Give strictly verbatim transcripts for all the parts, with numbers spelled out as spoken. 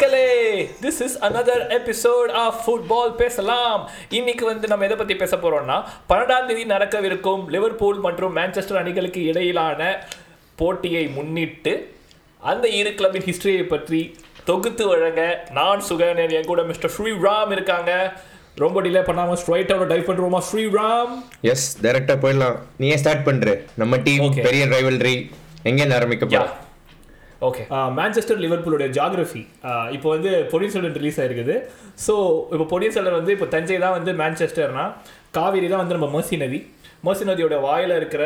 மக்களே, this is another episode of football பேசலாம். இன்னைக்கு வந்து நம்ம எதை பற்றி பேச போகிறோம்னா, பன்னெண்டாம் தேதி நடக்கவிருக்கும் லிவர்பூல் மற்றும் மான்செஸ்டர் அணிகளுக்கு இடையிலான போட்டியை முன்னிட்டு அந்த இரு கிளப்பின் ஹிஸ்டரியை பற்றி தொகுத்து வழங்க நான் சுகன், என் கூட மிஸ்டர் ஸ்ரீராம் இருக்காங்க. ரொம்ப டிலே பண்ணாம ஸ்ட்ரைட்டா டைவ் பண்றோமா ஸ்ரீராம்? எஸ், டைரக்டா போயிடலாம். நீயே ஸ்டார்ட் பண்ற. நம்ம டீம் பெரிய ரைவல்ரி எங்கேன்னு ஆரம்பிக்கப்போம். ஓகே, மான்செஸ்டர் லிவர்பூலுடைய ஜியாகிரஃபி இப்போ வந்து பொன்னியின் செல்வன் ரிலீஸ் ஆகிருக்குது. ஸோ இப்போ பொன்னியின் செல்வன் வந்து இப்போ தஞ்சை தான் வந்து மான்செஸ்டர்னா, காவேரி தான் வந்து நம்ம மேசி நதி. மேசி நதியோட வாயில் இருக்கிற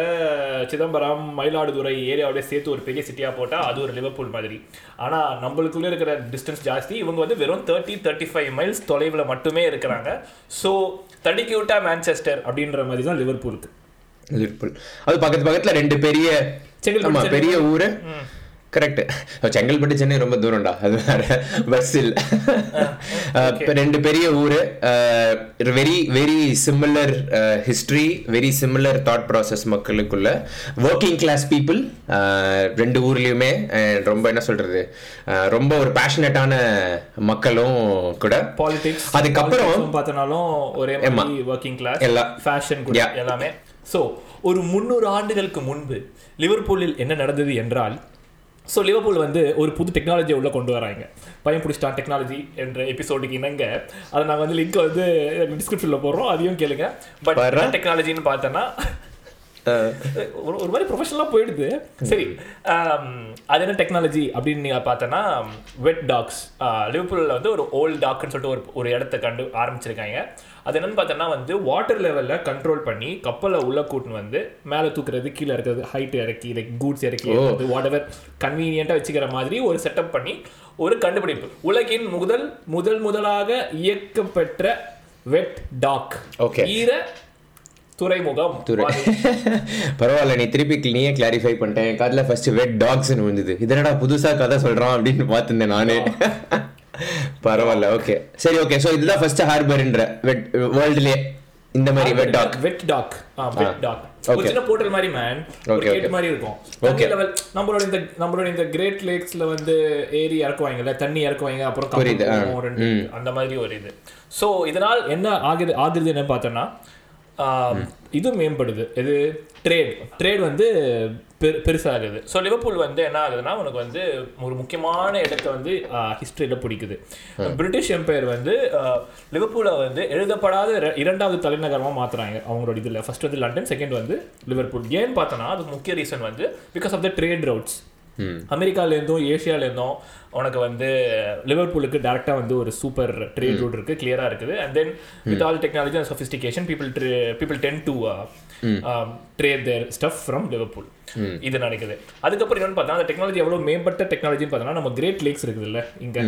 சிதம்பரம் மயிலாடுதுறை ஏரியாவோடய சேர்த்து ஒரு பெரிய சிட்டியாக போட்டால் அது ஒரு லிவர்பூல் மாதிரி. ஆனால் நம்மளுக்குள்ளே இருக்கிற டிஸ்டன்ஸ் ஜாஸ்தி. இவங்க வந்து வெறும் தேர்ட்டி தேர்ட்டி ஃபைவ் மைல்ஸ் தொலைவில் மட்டுமே இருக்கிறாங்க. ஸோ தடுக்கி விட்டா மான்செஸ்டர் அப்படின்ற மாதிரி தான் லிவர்பூலுக்கு. லிவர்பூல் அது பக்கத்து பக்கத்தில் ரெண்டு பெரிய பெரிய ஊர். கரெக்ட். செங்கல்பட்டு சென்னை ரொம்ப தூரம்டா, அது வேற பஸ் இல்லை. ரெண்டு பெரிய ஊர், very very similar history, very similar thought process மக்களுக்குள்ள. ஒர்க்கிங் கிளாஸ் பீப்புள் ரெண்டு ஊர்லேயுமே ரொம்ப என்ன சொல்றது, ரொம்ப ஒரு பேஷனேட்டான மக்களும் கூட. பாலிடிக்ஸ் அதுக்கப்புறம் பார்த்தனாலும் ஒரே ஒர்க்கிங் கிளாஸ் எல்லாம் ஃபேஷன் கூட எல்லாமே. ஸோ ஒரு முந்நூறு ஆண்டுகளுக்கு முன்பு லிவர்பூலில் என்ன நடந்தது என்றால், ஸோ லிவர்பூல் வந்து ஒரு புது டெக்னாலஜியை உள்ளே கொண்டு வராங்க. பயம் பிடிச்சிட்டான் டெக்னாலஜி என்ற எபிசோடுக்கு இணங்க அதை நாங்கள் வந்து லிங்க் வந்து டிஸ்கிரிப்ஷனில் போடுறோம், அதையும் கேளுங்க. பட் டெக்னாலஜின்னு பார்த்தோன்னா ஒரு மாதிரி ப்ரொஃபஷனலாக போயிடுது. சரி, அது என்ன டெக்னாலஜி அப்படின்னு நீங்கள் பார்த்தோன்னா, வெட் டாக்ஸ். லிவர்பூலில் வந்து ஒரு ஓல்டு டாக்னு சொல்லிட்டு ஒரு ஒரு இடத்த கண்டு ஆரம்பிச்சிருக்காங்க. அது என்னென்னு பார்த்தோன்னா வந்து வாட்டர் லெவலில் கண்ட்ரோல் பண்ணி கப்பலை உள்ளே கூட்டின்னு வந்து மேலே தூக்குறது, கீழே இருக்கிறது, ஹைட்டு இறக்கி இறக்கி கூட்ஸ் இறக்கி வந்து வாட் எவர் கன்வீனியண்ட்டாக வச்சுக்கிற மாதிரி ஒரு செட்டப் பண்ணி ஒரு கண்டுபிடிப்பு. உலகின் முதல் முதல் முதலாக இயக்கப்பெற்ற வெட் டாக். ஓகே, ஈர துறைமுகம். பரவாயில்ல, நீ திருப்பி நீயே கிளாரிஃபை பண்ணிட்டேன். என் காதில் ஃபர்ஸ்ட் வெட் டாக்ஸ்ன்னு வந்துது. இதனடா புதுசாக கதை சொல்கிறான் அப்படின்னு பார்த்துருந்தேன் நானே. பரவாயில்ல, ஓகே, சரி, ஓகே. ஸோ இதுதான் ஃபர்ஸ்ட் ஹார்பர்ன்ற வெட் வேர்ல்டுலே இந்த மாதிரி wet dock. Wet dock a wet dock ஒரு சின்ன போர்ட்டல் மாதிரி மேன், ஒரு கேட் மாதிரி இருக்கும். ஓகே, நம்மளோட இந்த நம்மளோட இந்த கிரேட் லேக்ஸ்ல வந்து ஏரி இறக்குவாங்கல்ல, தண்ணி இறக்குவாங்க, அப்புறம் கப்பல், அந்த மாதிரி ஒரு இது. ஸோ இதனால் என்ன ஆகுது ஆகுது என்ன பார்த்தோன்னா, இது மேம்படுது. இது ட்ரேட் ட்ரேட் வந்து பெரு பெருசாகுது. ஸோ லிவர்பூல் வந்து என்ன ஆகுதுன்னா, உனக்கு வந்து ஒரு முக்கியமான இடத்த வந்து ஹிஸ்ட்ரியில் பிடிக்குது. பிரிட்டிஷ் எம்பையர் வந்து லிவர்பூலை வந்து எழுதப்படாத இரண்டாவது தலைநகரமாக மாற்றுறாங்க அவங்களோட இதில். ஃபர்ஸ்ட் வந்து லண்டன், செகண்ட் வந்து லிவர்பூல். ஏன்னு பார்த்தோன்னா அது முக்கிய ரீசன் வந்து because of the trade routes. அமெரிக்காலேருந்தும் ஏஷியாலேருந்தும் உனக்கு வந்து லிவர்பூலுக்கு டேரெக்டாக வந்து ஒரு சூப்பர் ட்ரேட் ரூட் இருக்குது, கிளியராக இருக்குது. And then with all technology and sophistication people people tend to trade their stuff from Liverpool. இது நடக்குது. அதுக்கப்புறம் என்னென்னு பார்த்தா, அந்த டெக்னாலஜி எவ்வளோ மேம்பட்ட டெக்னாலஜின்னு பார்த்தோன்னா, நம்ம கிரேட் லேக்ஸ் இருக்குதுல்ல, இங்கே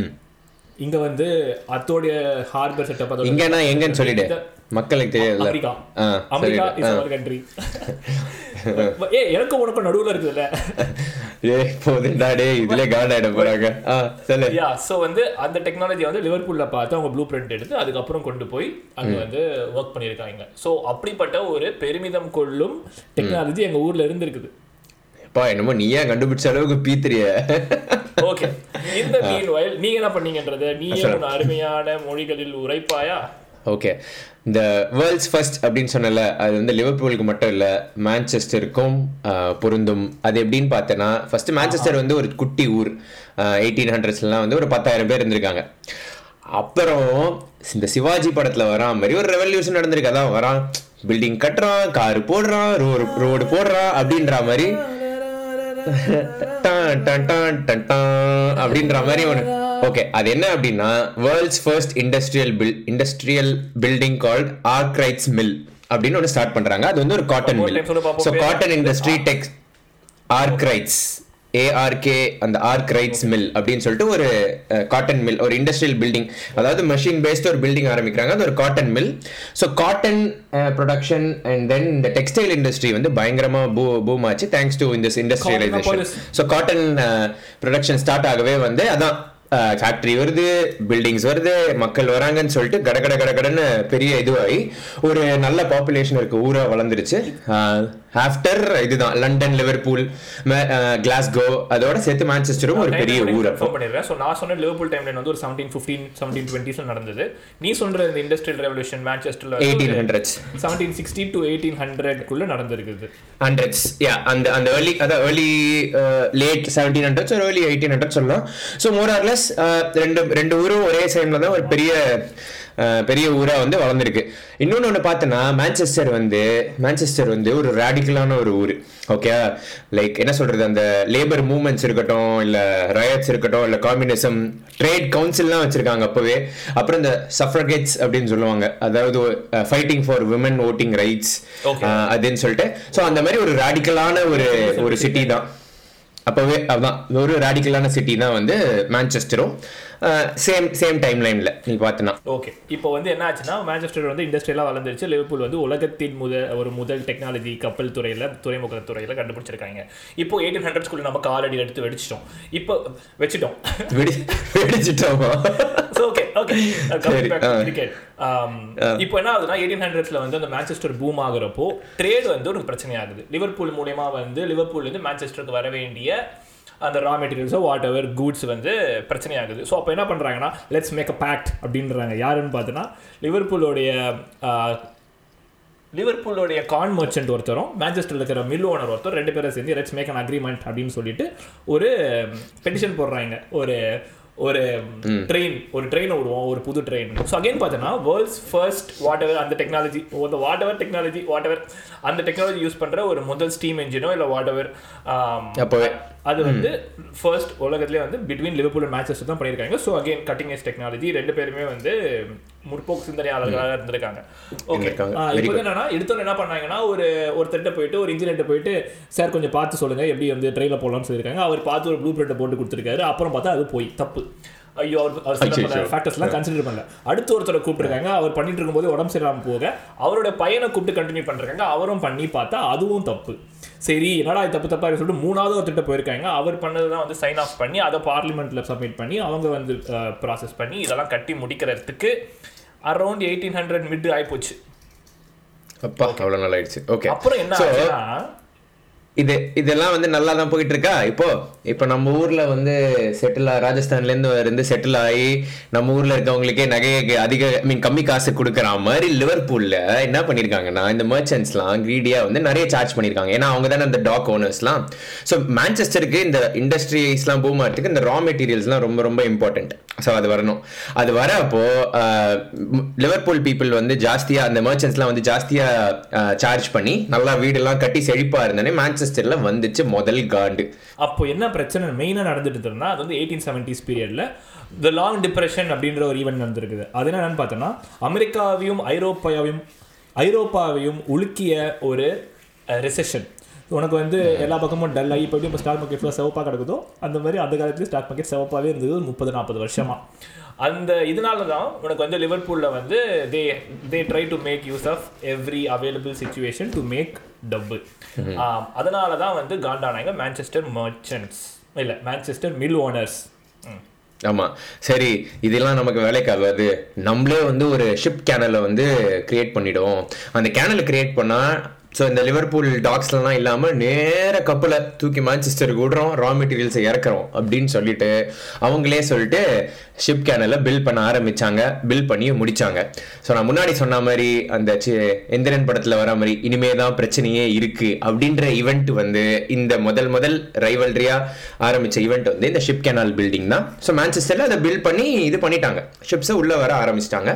இங்கே வந்து அதோடைய ஹார்பர் செட்டப் எங்கன்னு சொல்லிட்டு மக்களுக்கு தெரியாது. America America is our country. ஏ, எனக்கும் உனக்கும் நடுவில் இருக்குதுல்ல. ஏ போதுடா டே, இதுல காண்டாயிட போறாங்க. யா, ஸோ வந்து அந்த டெக்னாலஜி வந்து லிவர்பூலில் பார்த்து அவங்க ப்ளூ பிரிண்ட் எடுத்து அதுக்கப்புறம் கொண்டு போய் அங்கே வந்து ஒர்க் பண்ணியிருக்காங்க. ஸோ அப்படிப்பட்ட ஒரு பெருமிதம் கொள்ளும் டெக்னாலஜி எங்கள் ஊரில் இருந்துருக்குது. அப்பா, என்னமோ நீ ஏன் கண்டுபிடிச்ச அளவுக்கு பீத்திரிய. ஓகே, இந்த மீன் வயல் நீங்க என்ன பண்ணீங்கன்றத நீ அருமையான மொழிகளில் உரைப்பாயா? ஓகே, இந்த வேர்ல்ட்ஸ் ஃபர்ஸ்ட் அப்படின்னு சொன்னல, அது வந்து லிவர்பூலுக்கு மட்டும் இல்லை, மான்செஸ்டருக்கும் பொருந்தும். அது எப்படின்னு பார்த்தோன்னா, ஃபஸ்ட்டு மான்செஸ்டர் வந்து ஒரு குட்டி ஊர். எயிட்டீன் ஹண்ட்ரட்ஸ்லாம் வந்து ஒரு பத்தாயிரம் பேர் இருந்திருக்காங்க. அப்புறம் இந்த சிவாஜி படத்தில் வரா மாதிரி ஒரு ரெவல்யூஷன் நடந்திருக்கு. அதான் வரான், பில்டிங் கட்டுறான், காரு போடுறான், ரோடு ரோடு போடுறான் அப்படின்ற மாதிரி அப்படின்ற மாதிரி ஒன்று. ஓகே, அது என்ன அப்படின்னா, world's first industrial bill industrial building called Arkwright's mill அப்படின்னு ஒன்று ஸ்டார்ட் பண்றாங்க. அது வந்து ஒரு cotton mill. So cotton industry டெக்ஸ் ஆர்க்ரைட்ஸ் ஏஆர்கே அந்த ஆர்க்ரைட்ஸ் மில் அப்படின்னு சொல்லிட்டு ஒரு காட்டன் மில், ஒரு இண்டஸ்ட்ரியல் பில்டிங், அதாவது மெஷின் பேஸ்ட் ஒரு பில்டிங் ஆரம்பிக்கிறாங்க. அது ஒரு cotton mill. So cotton production and then இந்த டெக்ஸ்டைல் இண்டஸ்ட்ரி வந்து பயங்கரமாக பூ பூம் ஆச்சு தேங்க்ஸ் டு இந்த industrialisation. So cotton production start ஆகவே வந்து அதான் ஃபேக்டரி வருது, பில்டிங்ஸ் வருது, மக்கள் வராங்கன்னு சொல்லிட்டு கடகட கடகடன்னு பெரிய இதுவாகி ஒரு நல்ல பாப்புலேஷன் இருக்க ஊராக வளர்ந்துருச்சு. ஆஃப்டர் இதுதான் லண்டன், லிவர்பூல், கிளாஸ்கோ, அதோட சேர்த்து மான்செஸ்டரும் ஒரு பெரிய ஊர். அப்போ பண்ணிடுறேன். ஸோ நான் சொன்ன லிவர்பூல் டைம் லைன் வந்து ஒரு செவன்டீன் ஃபிஃப்டீன் செவன்டீன் டுவெண்ட்டிஸில் நடந்தது. நீ சொல்கிற இந்த இண்டஸ்ட்ரியல் ரெவல்யூஷன் மான்செஸ்டரில் eighteen hundreds seventeen sixty to eighteen ஹண்ட்ரட்குள்ளே நடந்திருக்குது. ஹண்ட்ரட்ஸ் யா அந்த அந்த ஏர்லி அதான் ஏர்லி லேட் செவன்டீன் ஹண்ட்ரட்ஸ் ஒரு ஏர்லி எயிட்டீன் ஹண்ட்ரட் சொல்லலாம். ஸோ மோர் ஆர் லெஸ் ரெண்டு ரெண்டு ஊரும் ஒரே சைடில் தான் ஒரு பெரிய பெரிய ஊராக வந்து வளர்ந்துருக்கு. இன்னொன்று ஒன்று பார்த்தோன்னா மான்செஸ்டர் வந்து மான்செஸ்டர் வந்து ஒரு ரேடிக்கலான ஒரு ஊர். ஓகே, லைக் என்ன சொல்கிறது, அந்த லேபர் மூவ்மெண்ட்ஸ் இருக்கட்டும், இல்லை ரயட்ஸ் இருக்கட்டும், இல்லை கம்யூனிசம், ட்ரேட் கவுன்சில்லாம் வச்சுருக்காங்க அப்போவே. அப்புறம் இந்த சஃப்ரகேட்ஸ் அப்படின்னு சொல்லுவாங்க, அதாவது fighting for women voting rights அப்படின்னு சொல்லிட்டு. ஸோ அந்த மாதிரி ஒரு ரேடிக்கலான ஒரு ஒரு சிட்டி தான் அப்போவே. அதுதான் ஒரு ரேடிக்கலான சிட்டி தான் வந்து மான்செஸ்டரும். சேம் சேம் டைம் லைனில் நீ பார்த்தனா ஓகே. இப்போ வந்து என்ன ஆச்சுன்னா மான்செஸ்டர் வந்து இண்டஸ்ட்ரியலாக வளர்ந்துருச்சு. லிவர்பூல் வந்து உலகத்தின் முதல் ஒரு முதல் டெக்னாலஜி கப்பல் துறையில் துறைமுக துறையில் கண்டுபிடிச்சிருக்காங்க. இப்போ எயிட்டீன் ஹண்ட்ரட் ஸ்கூலில் நம்ம காலடி எடுத்து வெடிச்சிட்டோம். இப்போ வச்சுட்டோம் வெடிச்சிட்டோம். Okay okay cricket. இப்போ என்ன ஆகுதுன்னா எயிட்டீன் ஹண்ட்ரட்ஸில் வந்து அந்த மான்செஸ்டர் பூம் ஆகுறப்போ ட்ரேட் வந்து ஒரு பிரச்சனையாகுது. லிவர்பூல் மூலமா வந்து லிவர்பூல்லேருந்து மான்செஸ்டருக்கு வர வேண்டிய அந்த ரா மெட்டீரியல்ஸோ வாட் எவர் கூட்ஸ் வந்து பிரச்சனையாகுது. ஸோ அப்போ என்ன பண்ணுறாங்கன்னா லெட்ஸ் மேக் அ பேக்ட் அப்படின்றாங்க. யாருன்னு பார்த்தோன்னா லிவர்பூலோடைய லிவர்பூலோடைய கான் மர்ச்சன்ட் ஒருத்தரும் மான்செஸ்டரில் இருக்கிற மில் ஓனர் ஒருத்தர் ரெண்டு பேரும் சேர்ந்து லெட்ஸ் மேக் அன் அக்ரிமெண்ட் அப்படின்னு சொல்லிட்டு ஒரு பெட்டிஷன் போடுறாங்க. ஒரு ஒரு ட்ரெயின் ஒரு ட்ரெயின் விடுவோம், ஒரு புது ட்ரெயின். ஸோ அகைன் பார்த்தோன்னா வேர்ல்ட்ஸ் ஃபர்ஸ்ட் வாட் எவர் அந்த technology whatever technology whatever அந்த டெக்னாலஜி யூஸ் பண்ணுற ஒரு முதல் ஸ்டீம் இன்ஜினோ இல்லை வாட் எவர் அப்போவே அது வந்து ஃபர்ஸ்ட் உலகத்திலே வந்து பிட்வீன் லிவர்பூல் அண்ட் மான்செஸ்டர் தான் பண்ணியிருக்காங்க. So again cutting edge technology, ரெண்டு பேருமே வந்து முற்போக்கு சிந்தனையாளர்களாக இருந்திருக்காங்க. ஓகே, இப்போ என்னன்னா எடுத்தோன்னு என்ன பண்ணாங்கன்னா ஒரு ஒருத்தர்கிட்ட போயிட்டு ஒரு இன்ஜினியர்கிட்ட போயிட்டு சார் கொஞ்சம் பார்த்து சொல்லுங்கள் எப்படி வந்து ட்ரெயினில் போகலாம்னு சொல்லியிருக்காங்க. அவர் பார்த்து ஒரு ப்ளூ பிரிண்ட்டை போட்டு கொடுத்துருக்காரு. அப்புறம் பார்த்தா அது போய் தப்பு. ஐயோ, அவர் ஃபேக்டர்ஸ்லாம் கன்சிடர் பண்ணல. அடுத்த ஒருத்தரை கூப்பிட்டுருக்காங்க. அவர் பண்ணிட்டு இருக்கும்போது உடம்பு சரியில்லாமல் போக அவரோட பையனை கூப்பிட்டு கண்டினியூ பண்ணுறாங்க. அவரும் பண்ணி பார்த்தா அதுவும் தப்பு. சரி என்னடா இது தப்பு தப்பாக சொல்லிட்டு மூணாவது ஒருத்திட்ட போயிருக்காங்க. அவர் பண்ணது தான் வந்து சைன் ஆஃப் பண்ணி அதை பார்லிமெண்ட்டில் சப்மிட் பண்ணி அவங்க வந்து ப்ராசஸ் பண்ணி இதெல்லாம் கட்டி முடிக்கிறதுக்கு அரௌண்ட் எயிட்டீன் ஹண்ட்ரட் மிட் ஆகிப்போச்சு. அப்பா அவ்வளோ நல்லா ஆயிடுச்சு. ஓகே, அப்புறம் என்ன ஆச்சுன்னா இது இதெல்லாம் வந்து நல்லா தான் போயிட்டு இருக்கா. இப்போ இப்போ நம்ம ஊர்ல வந்து செட்டில் ராஜஸ்தான்லேருந்து இருந்து செட்டில் ஆகி நம்ம ஊர்ல இருக்கவங்களுக்கே நகையை அதிக மீன் கம்மி காசு கொடுக்குற மாதிரி லிவர்பூல்ல என்ன பண்ணியிருக்காங்கன்னா இந்த மர்ச்சன்ட்ஸ்லாம் கிரீடியா வந்து நிறைய சார்ஜ் பண்ணியிருக்காங்க. ஏன்னா அவங்க தானே அந்த டாக் ஓனர்ஸ்லாம். ஸோ மான்செஸ்டருக்கு இந்த இண்டஸ்ட்ரீஸ்லாம் பூம் ஆகிறதுக்கு இந்த ரா மெட்டீரியல்ஸ்லாம் ரொம்ப ரொம்ப இம்பார்ட்டன்ட். ஸோ அது வரணும். அது வர அப்போ லிவர்பூல் பீப்புள் வந்து ஜாஸ்தியாக அந்த மர்ச்சன்ட்ஸ்லாம் வந்து ஜாஸ்தியாக சார்ஜ் பண்ணி நல்லா வீடெல்லாம் கட்டி செழிப்பாக இருந்தோன்னே மான்செஸ்டரில் வந்துச்சு முதல் காண்டு. அப்போ என்ன பிரச்சனை மெயினாக நடந்துட்டு இருந்தால் அது வந்து எயிட்டீன் செவன்டிஸ் பீரியடில் த லாங் டிப்ரெஷன் அப்படின்ற ஒரு ஈவெண்ட் நடந்திருக்குது. அது என்னன்னு பார்த்தோன்னா அமெரிக்காவையும் ஐரோப்பாவையும் ஐரோப்பாவையும் உலுக்கிய ஒரு ரெசெஷன். உனக்கு வந்து எல்லா பக்கமும் டல் ஆகி போய்ட்டு இப்போ ஸ்டாக் மார்க்கெட் ஃபுல்லாக செவப்பாக கிடக்குதோ அந்த மாதிரி அந்த காலத்துலேயும் ஸ்டாக் மார்க்கெட் செவப்பாகவே இருந்தது ஒரு முப்பது நாற்பது வருஷமாக. அந்த இதனால தான் உனக்கு வந்து லிவர்பூலில் வந்து they they try to make use of every available situation to make double. அதனால தான் வந்து காண்டானாங்க மான்செஸ்டர் மர்ச்சன்ட்ஸ் இல்லை மான்செஸ்டர் மில் ஓனர்ஸ். ஆமாம், சரி இதெல்லாம் நமக்கு வேலைக்காகாது, நம்மளே வந்து ஒரு ஷிப் கேனலை வந்து கிரியேட் பண்ணிவிடுவோம். அந்த கேனலை கிரியேட் பண்ணால் ஸோ இந்த லிவர்பூல் டாக்ஸ்லாம் இல்லாமல் நேர கப்பலை தூக்கி மான்செஸ்டருக்கு விடுறோம், ரா மெட்டீரியல்ஸை இறக்குறோம் அப்படின்னு சொல்லிட்டு அவங்களே சொல்லிட்டு ஷிப் கேனலை பில் பண்ண ஆரம்பித்தாங்க. பில் பண்ணி முடித்தாங்க. ஸோ நான் முன்னாடி சொன்ன மாதிரி அந்த எந்திரன் படத்தில் வர மாதிரி இனிமே தான் பிரச்சனையே இருக்குது அப்படின்ற ஈவெண்ட் வந்து இந்த முதல் முதல் ரைவல்ரியாக ஆரம்பித்த ஈவெண்ட் வந்து இந்த ஷிப் கேனால் பில்டிங் தான். ஸோ மான்செஸ்டரில் அதை பில் பண்ணி இது பண்ணிட்டாங்க, ஷிப்ஸை உள்ளே வர ஆரம்பிச்சிட்டாங்க.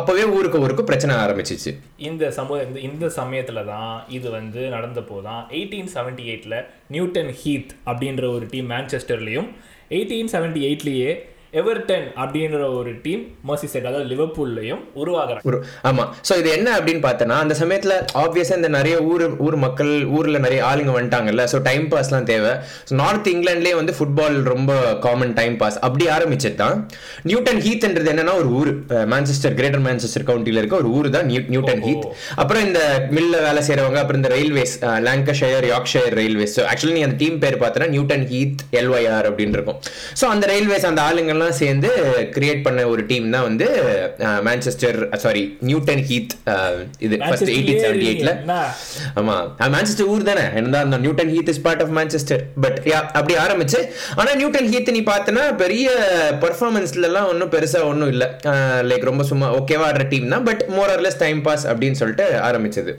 அப்போவே ஊருக்கு ஊருக்கு பிரச்சனை ஆரம்பிச்சிச்சு. இந்த சமூக இந்த சமயத்தில் தான் இது வந்து நடந்தப்போ தான் எயிட்டீன் செவன்டி எயிட்டில் நியூட்டன் ஹீத் அப்படின்ற ஒரு டீம் மான்செஸ்டர்லேயும் எயிட்டீன் செவன்டி எயிட்லேயே எவர்டன் அப்படின்ற ஒரு டீம் மர்சிசைட் அதாவது லிவர்பூல்லையும் உருவாகிறாங்க. ஆமாம், ஸோ இது என்ன அப்படின்னு பார்த்தோன்னா அந்த சமயத்தில் ஆப்வியஸாக இந்த நிறைய ஊர் ஊர் மக்கள் ஊரில் நிறைய ஆளுங்க வந்துட்டாங்கல்ல. ஸோ டைம் பாஸ்லாம் தேவை. ஸோ நார்த் இங்கிலாண்ட்லேயே வந்து ஃபுட்பால் ரொம்ப காமன் டைம் பாஸ். அப்படி ஆரம்பிச்சது தான் நியூட்டன் ஹீத்ன்றது. என்னன்னா ஒரு ஊர் மான்செஸ்டர் கிரேட்டர் மான்செஸ்டர் கவுண்டியில் இருக்க ஒரு ஊர் தான் நியூட்டன் ஹீத். அப்புறம் இந்த மில்ல வேலை செய்கிறவங்க, அப்புறம் இந்த railways Lancashire Yorkshire railways. So actually நீ அந்த டீம் பேர் பார்த்தோன்னா நியூட்டன் ஹீத் எல்ஒய்ஆர் அப்படின்னு இருக்கும். ஸோ அந்த ரயில்வேஸ் அந்த ஆளுங்க இவங்கெல்லாம் சேர்ந்து கிரியேட் பண்ண ஒரு டீம் தான் வந்து மான்செஸ்டர் சாரி நியூட்டன் ஹீத். இது ஃபர்ஸ்ட் எயிட்டீன் செவன்டி எயிட்ல. ஆமா, மான்செஸ்டர் ஊர் தானே இருந்தா, Newton Heath is part of Manchester. But அப்படி ஆரம்பிச்சு. ஆனா நியூட்டன் ஹீத் நீ பார்த்தனா பெரிய பெர்ஃபார்மன்ஸ்ல எல்லாம் ஒன்னும் பெருசா ஒன்னும் இல்லை, லைக் ரொம்ப சும்மா ஓகேவா ஆடுற டீம் தான். But more or less time pass அப்படின்னு சொல்லிட்டு ஆரம்பிச்சது.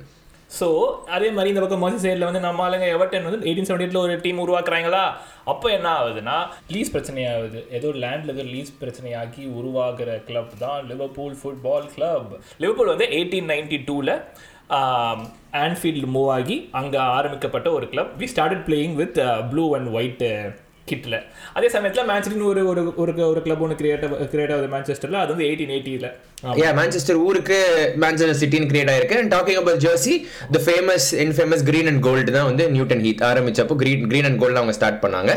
ஸோ அதே மாதிரி இந்த பக்கம் மர்சி சைடில் வந்து நம்ம ஆளுங்க எவர்டன் வந்து எயிட்டீன் செவன்டி எயிட்டில் ஒரு டீம் உருவாக்குறாங்களா. அப்போ என்ன ஆகுதுன்னா லீஸ் பிரச்சனையாகுது. ஏதோ லேண்டில் இருக்கிற லீஸ் பிரச்சனையாகி உருவாகிற கிளப் தான் லிவர்பூல் ஃபுட்பால் கிளப். லிவர்பூல் வந்து எயிட்டீன் நைன்டி டூவில் ஆன்ஃபீல்டு மூவ் ஆகி அங்கே ஆரம்பிக்கப்பட்ட ஒரு club. We started playing with blue and white கிட்டில். அதே சமயத்தில் மேன்செஸ்டர்னு ஒரு ஒரு ஒரு கிளப் ஒன்று கிரியேட் கிரியேட் ஆகுது மேன்செஸ்டரில். அது வந்து எயிட்டீன் எயிட்டியில் yeah Manchester ஊருக்கு Manchester City create ஆயிருக்கு. and talking about jersey, the famous infamous green and gold தான் வந்து Newton Heath ஆரம்பிச்சப்போ green green and gold அவங்க ஸ்டார்ட் பண்ணாங்க.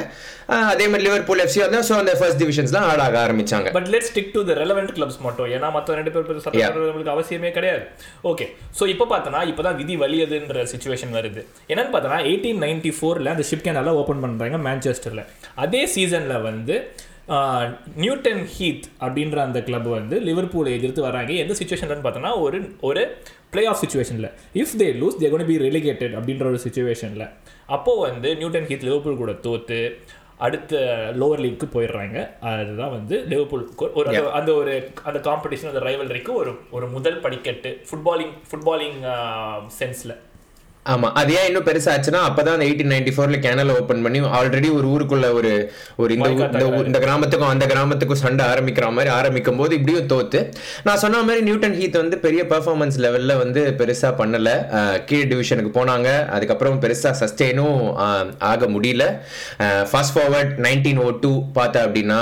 அதே மாதிரி Liverpool F C வந்து சோ அந்த first divisionsலாம் ஆட ஆரம்பிச்சாங்க. but let's stick to the relevant clubs மட்டும், ஏனா மத்த ரெண்டு பேர் பேர் சத்தம் நமக்கு அவசியமே கிடையாது. okay, so இப்போ பார்த்தனா இப்போதான் விதி வலியதுன்ற situation வருது. என்னன்னு பார்த்தனா eighteen ninety-four ல அந்த ஷிப் கேனல ஓபன் பண்றாங்க மான்செஸ்டர்ல. அதே சீசன்ல வந்து நியூட்டன் ஹீத் அப்படின்ற அந்த கிளப் வந்து லிவர்பூலை எதிர்த்து வராங்க. எந்த சிச்சுவேஷன்லன்னு பார்த்தோன்னா ஒரு ஒரு பிளே ஆஃப் சிச்சுவேஷனில் if they lose they gonna be relegated அப்படின்ற ஒரு சிச்சுவேஷனில். அப்போது வந்து நியூட்டன் ஹீத் லிவர்பூல் கூட தோற்று அடுத்த லோவர் லீக்கு போயிடுறாங்க. அதுதான் வந்து லிவர்பூலுக்கு ஒரு அந்த ஒரு அந்த காம்படிஷன் அந்த ரைவல்ரிக்கு ஒரு ஒரு முதல் படிக்கட்டு ஃபுட்பாலிங் ஃபுட்பாலிங் சென்ஸில். ஆமாம், அது ஏன் இன்னும் பெருசாச்சுன்னா அப்போ தான் அந்த எயிட்டீன் நைன்டி ஃபோரில் கேனல் ஓப்பன் பண்ணி ஆல்ரெடி ஒரு ஊருக்குள்ள ஒரு ஒரு இந்த இந்த கிராமத்துக்கும் அந்த கிராமத்துக்கும் சண்டை ஆரம்பிக்கிற மாதிரி ஆரம்பிக்கும் போது இப்படியும் தோற்று. நான் சொன்ன மாதிரி நியூட்டன் ஹீத் வந்து பெரிய பர்ஃபார்மன்ஸ் லெவலில் வந்து பெருசாக பண்ணலை, கீழ் டிவிஷனுக்கு போனாங்க. அதுக்கப்புறம் பெருசாக சஸ்டெயினும் ஆக முடியல. Fast forward nineteen o two பார்த்தா அப்படின்னா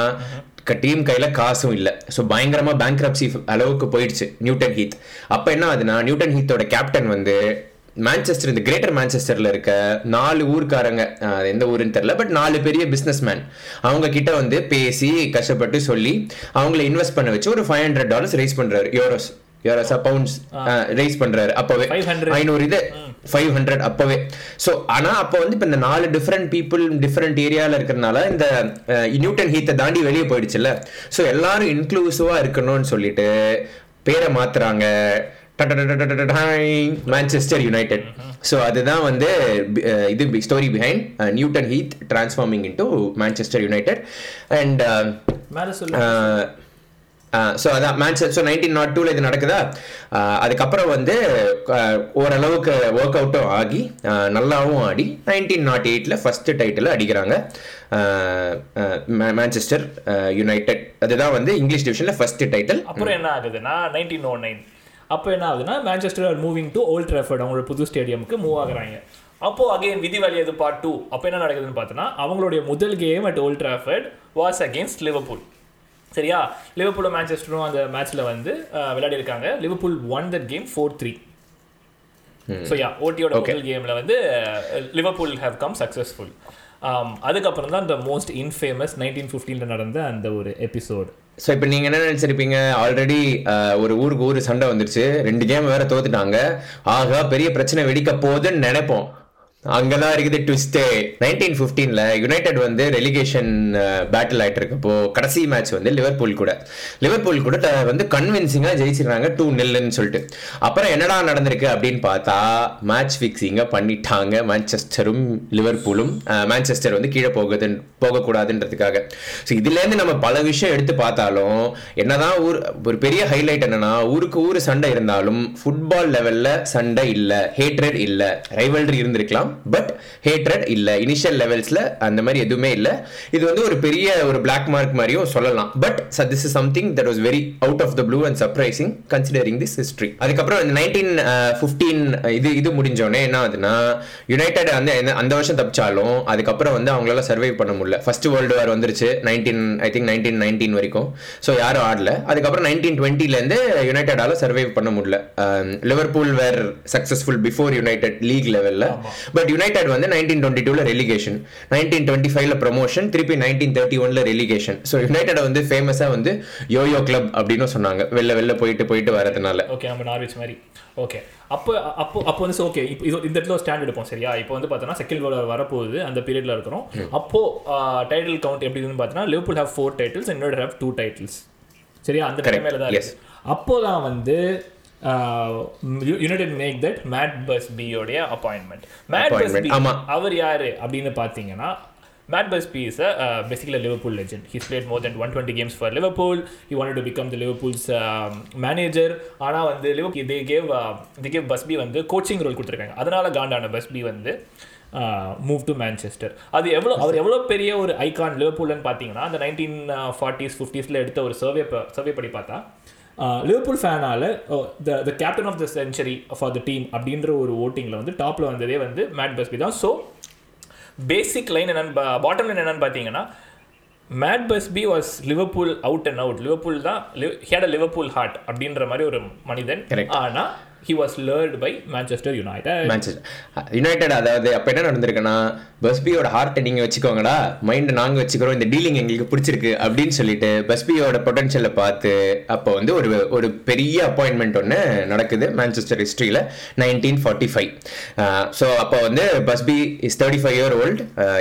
டீம் கையில் காசும் இல்லை. ஸோ பயங்கரமாக பேங்க்ரப்சி அளவுக்கு போயிடுச்சு நியூட்டன் ஹீத். அப்போ என்ன ஆகுதுன்னா நியூட்டன் ஹீத்தோட கேப்டன் வந்து மான்செஸ்டர் இந்த கிரேட்டர் மான்செஸ்டரில் இருக்க நாலு ஊருக்காரங்க, எந்த ஊருன்னு தெரில, பட் நாலு பெரிய பிஸ்னஸ் மேன் அவங்க கிட்ட வந்து பேசி கஷ்டப்பட்டு சொல்லி அவங்கள இன்வெஸ்ட் பண்ண வச்சு ஒரு ஃபைவ் ஹண்ட்ரட் டாலர்ஸ் ரைஸ் பண்ணுறாரு. யூரோஸ் யூரோஸா பவுண்ட்ஸ் ரைஸ் பண்ணுறாரு. அப்போவே ஐநூறு இது ஃபைவ் ஹண்ட்ரட் அப்போவே. ஸோ ஆனால் அப்போ வந்து இப்போ இந்த நாலு டிஃப்ரெண்ட் பீப்புள் டிஃப்ரெண்ட் ஏரியாவில் இருக்கிறதுனால இந்த நியூட்டன் ஹீத்தை தாண்டி வெளியே போயிடுச்சுல்ல. ஸோ எல்லாரும் இன்க்ளூசிவாக இருக்கணும்னு சொல்லிட்டு பேரை மாற்றுறாங்க மான்செஸ்டர் யுனைடெட். ஸோ அதுதான் வந்து இது story behind Newton Heath transforming into Manchester United. And so அதான் மேன்செஸ்டர். ஸோ நைன்டீன் நாட் டூவில் இது நடக்குதா. அதுக்கப்புறம் வந்து ஓரளவுக்கு ஒர்க் அவுட்டும் ஆகி நல்லாவும் ஆடி நைன்டீன் நாட் எயிட்டில் ஃபஸ்ட்டு டைட்டில் அடிக்கிறாங்க மான்செஸ்டர் யுனைடெட். அதுதான் வந்து இங்கிலீஷ் டிவிஷனில் ஃபஸ்ட்டு டைட்டில். அப்புறம் என்ன ஆகுதுன்னா நைன்டீன் ஓ நைன் அப்போ என்ன ஆகுதுன்னா Manchester are moving to Old Trafford, அவங்களோட புது ஸ்டேடியமுக்கு மூவ் ஆகுறாங்க. அப்போ அகெயின் விதி வலியது பார்ட் டூ. அப்போ என்ன நடக்குதுன்னு பார்த்தோன்னா அவங்களுடைய முதல் game at Old Trafford was against Liverpool. சரியா, லிவர்பூலும் மேன்செஸ்டரும் அந்த மேட்ச்சில் வந்து விளையாடி இருக்காங்க. Liverpool won that game four three. So yeah ஓட்டியோட முதல் கேமில் வந்து லிவர்பூல் ஹேவ் கம் சக்ஸஸ்ஃபுல். அதுக்கப்புறம் தான் இந்த மோஸ்ட் இன்ஃபேமஸ் நைன்டீன் ஃபிஃப்டீனில் நடந்த அந்த ஒரு எபிசோடு. ஸோ இப்போ நீங்கள் என்ன நினச்சிருப்பீங்க, ஆல்ரெடி ஒரு ஊருக்கு ஊர் சண்டை வந்துருச்சு, ரெண்டு கேம் வேறு தோத்துட்டாங்க, ஆகா பெரிய பிரச்சனை வெடிக்க போகுதுன்னு நினைப்போம். அங்கதான் இருக்குது ட்விஸ்டே. நைன்டீன் ஃபிஃப்டீன்ல யுனைடெட் வந்து ரெலிகேஷன் பேட்டில் ஆகிட்டு இருக்கப்போ கடைசி மேட்ச் வந்து லிவர்பூல் கூட லிவர்பூல் கூட வந்து கன்வின்சிங்காக ஜெயிச்சிருக்காங்க டூ நில்லுன்னு சொல்லிட்டு. அப்புறம் என்னடா நடந்திருக்கு அப்படின்னு பார்த்தா மேட்ச் ஃபிக்ஸிங்காக பண்ணிட்டாங்க மான்செஸ்டரும் லிவர்பூலும். மான்செஸ்டர் வந்து கீழே போகுதுன்னு போகக்கூடாதுன்றதுக்காக. ஸோ இதுலேருந்து நம்ம பல விஷயம் எடுத்து பார்த்தாலும் என்னதான் ஊர் ஒரு பெரிய ஹைலைட் என்னன்னா ஊருக்கு ஊர் சண்டை இருந்தாலும் ஃபுட்பால் லெவலில் சண்டை இல்லை, ஹேட்ரட் இல்லை. ரைவல்ரி இருந்திருக்கலாம் பட் ஹேட்ரட் இல்ல, இனிஷியல் லெவல்ஸ்ல அந்த மாதிரி எதுவுமே இல்ல. இது வந்து ஒரு பெரிய ஒரு பிளாக் மார்க் மாதிரியும் சொல்லலாம். But this is something that was very out of the blue and surprising considering this history. அதுக்கப்புறம் நைன்டீன் ஃபிஃப்டீன் இது இது முடிஞ்சோடனே என்ன ஆகுதுன்னா யுனைடெட் வந்து அந்த வருஷம் தப்பிச்சாலும் அதுக்கப்புறம் வந்து அவங்களால சர்வைவ் பண்ண முடியல. ஃபர்ஸ்ட் வேர்ல்டு வார் வந்துருச்சு nineteen I think nineteen nineteen வரைக்கும். ஸோ யாரும் ஆடல. அதுக்கப்புறம் நைன்டீன் டுவெண்ட்டிலேருந்து யுனைடெடால சர்வைவ் பண்ண முடியல. Liverpool were successful before United league லெவலில். பட் யுனைடெட் வந்து நைன்டீன் டுவெண்ட்டி டூல ரெலிகேஷன், நைன்டீன் டுவெண்ட்டி ஃபைவ்ல ப்ரமோஷன், திருப்பி நைன்டீன் தேர்ட்டி ஒன்ல ரெலிகேஷன். ஸோ யுனைடெட் வந்து ஃபேமஸா வந்து யோயோ கிளப் அப்படின்னு சொன்னாங்க, வெளில வெளில போயிட்டு போயிட்டு வரதுனால. ஓகே, நம்ம நார்வேஜ் மாதிரி. ஓகே, அப்போ அப்போ அப்போ வந்து ஓகே, இப்போ இது இந்த இடத்துல ஸ்டாண்ட் எடுப்போம் சரியா. இப்போ வந்து பார்த்தோன்னா செகண்ட் வேர்ல்டு வார் வரப்போகுது, அந்த பீரியடில் இருக்கிறோம். அப்போது டைட்டில் கவுண்ட் எப்படி இருக்குன்னு பார்த்தோன்னா Liverpool have four titles and United have two titles சரியா. அந்த டைமில் தான் இருக்குது. அப்போது தான் வந்து யுனைடெட் மேக் தட் மேட் பஸ்பியோடைய அப்பாயின்மெண்ட். மேட் பஸ்பி அவர் யார் அப்படின்னு பார்த்தீங்கன்னா, Matt Busby is uh, basically a Liverpool legend. He's played more than one hundred twenty games for Liverpool. He wanted to become the Liverpool's um, manager. ஆனா வந்து Liverpool they gave uh, they gave Busby வந்து coaching role கொடுத்திருக்காங்க. அதனால காண்டான Busby வந்து move to Manchester. அது எவ்வளோ அவர் எவ்வளோ பெரிய ஒரு ஐகான் லிவர்பூல்னு பார்த்தீங்கன்னா, அந்த நைன்டீன் ஃபார்ட்டிஸ் ஃபிஃப்டிஸில் எடுத்த ஒரு சர்வே சர்வே படி பார்த்தா லிவர்பூல் ஃபேனால் the the captain of the century for the team அப்படின்ற ஒரு ஓட்டிங்கில் வந்து டாப்பில் வந்ததே வந்து மேட் பஸ்பி தான். ஸோ பேசிக் லைன் என்னென்னு பாட்டம் லைன் என்னென்னு பார்த்தீங்கன்னா, Matt Busby was Liverpool out and out. Liverpool தான் ஹேட் அ லிவர்பூல் ஹார்ட் அப்படின்ற மாதிரி ஒரு மனிதன். ஆனால் he was lured by Manchester United. Manchester United அதாவது அப்ப என்ன நடந்துருக்குன்னா, பஸ்பியோட ஹார்ட் நீங்க வச்சுக்கோங்கடா, மைண்ட் நாங்க வச்சுக்கிறோம், இந்த டீலிங் எங்களுக்கு பிடிச்சிருக்கு அப்படின்னு சொல்லிட்டு பஸ்பியோட பொட்டன்ஷியலை பார்த்து அப்போ வந்து ஒரு ஒரு பெரிய அப்பாயின்மெண்ட் ஒன்று நடக்குது மேன்செஸ்டர் ஹிஸ்ட்ரியில் நைன்டீன் ஃபார்ட்டி ஃபைவ். ஸோ அப்போ வந்து Busby is thirty five year old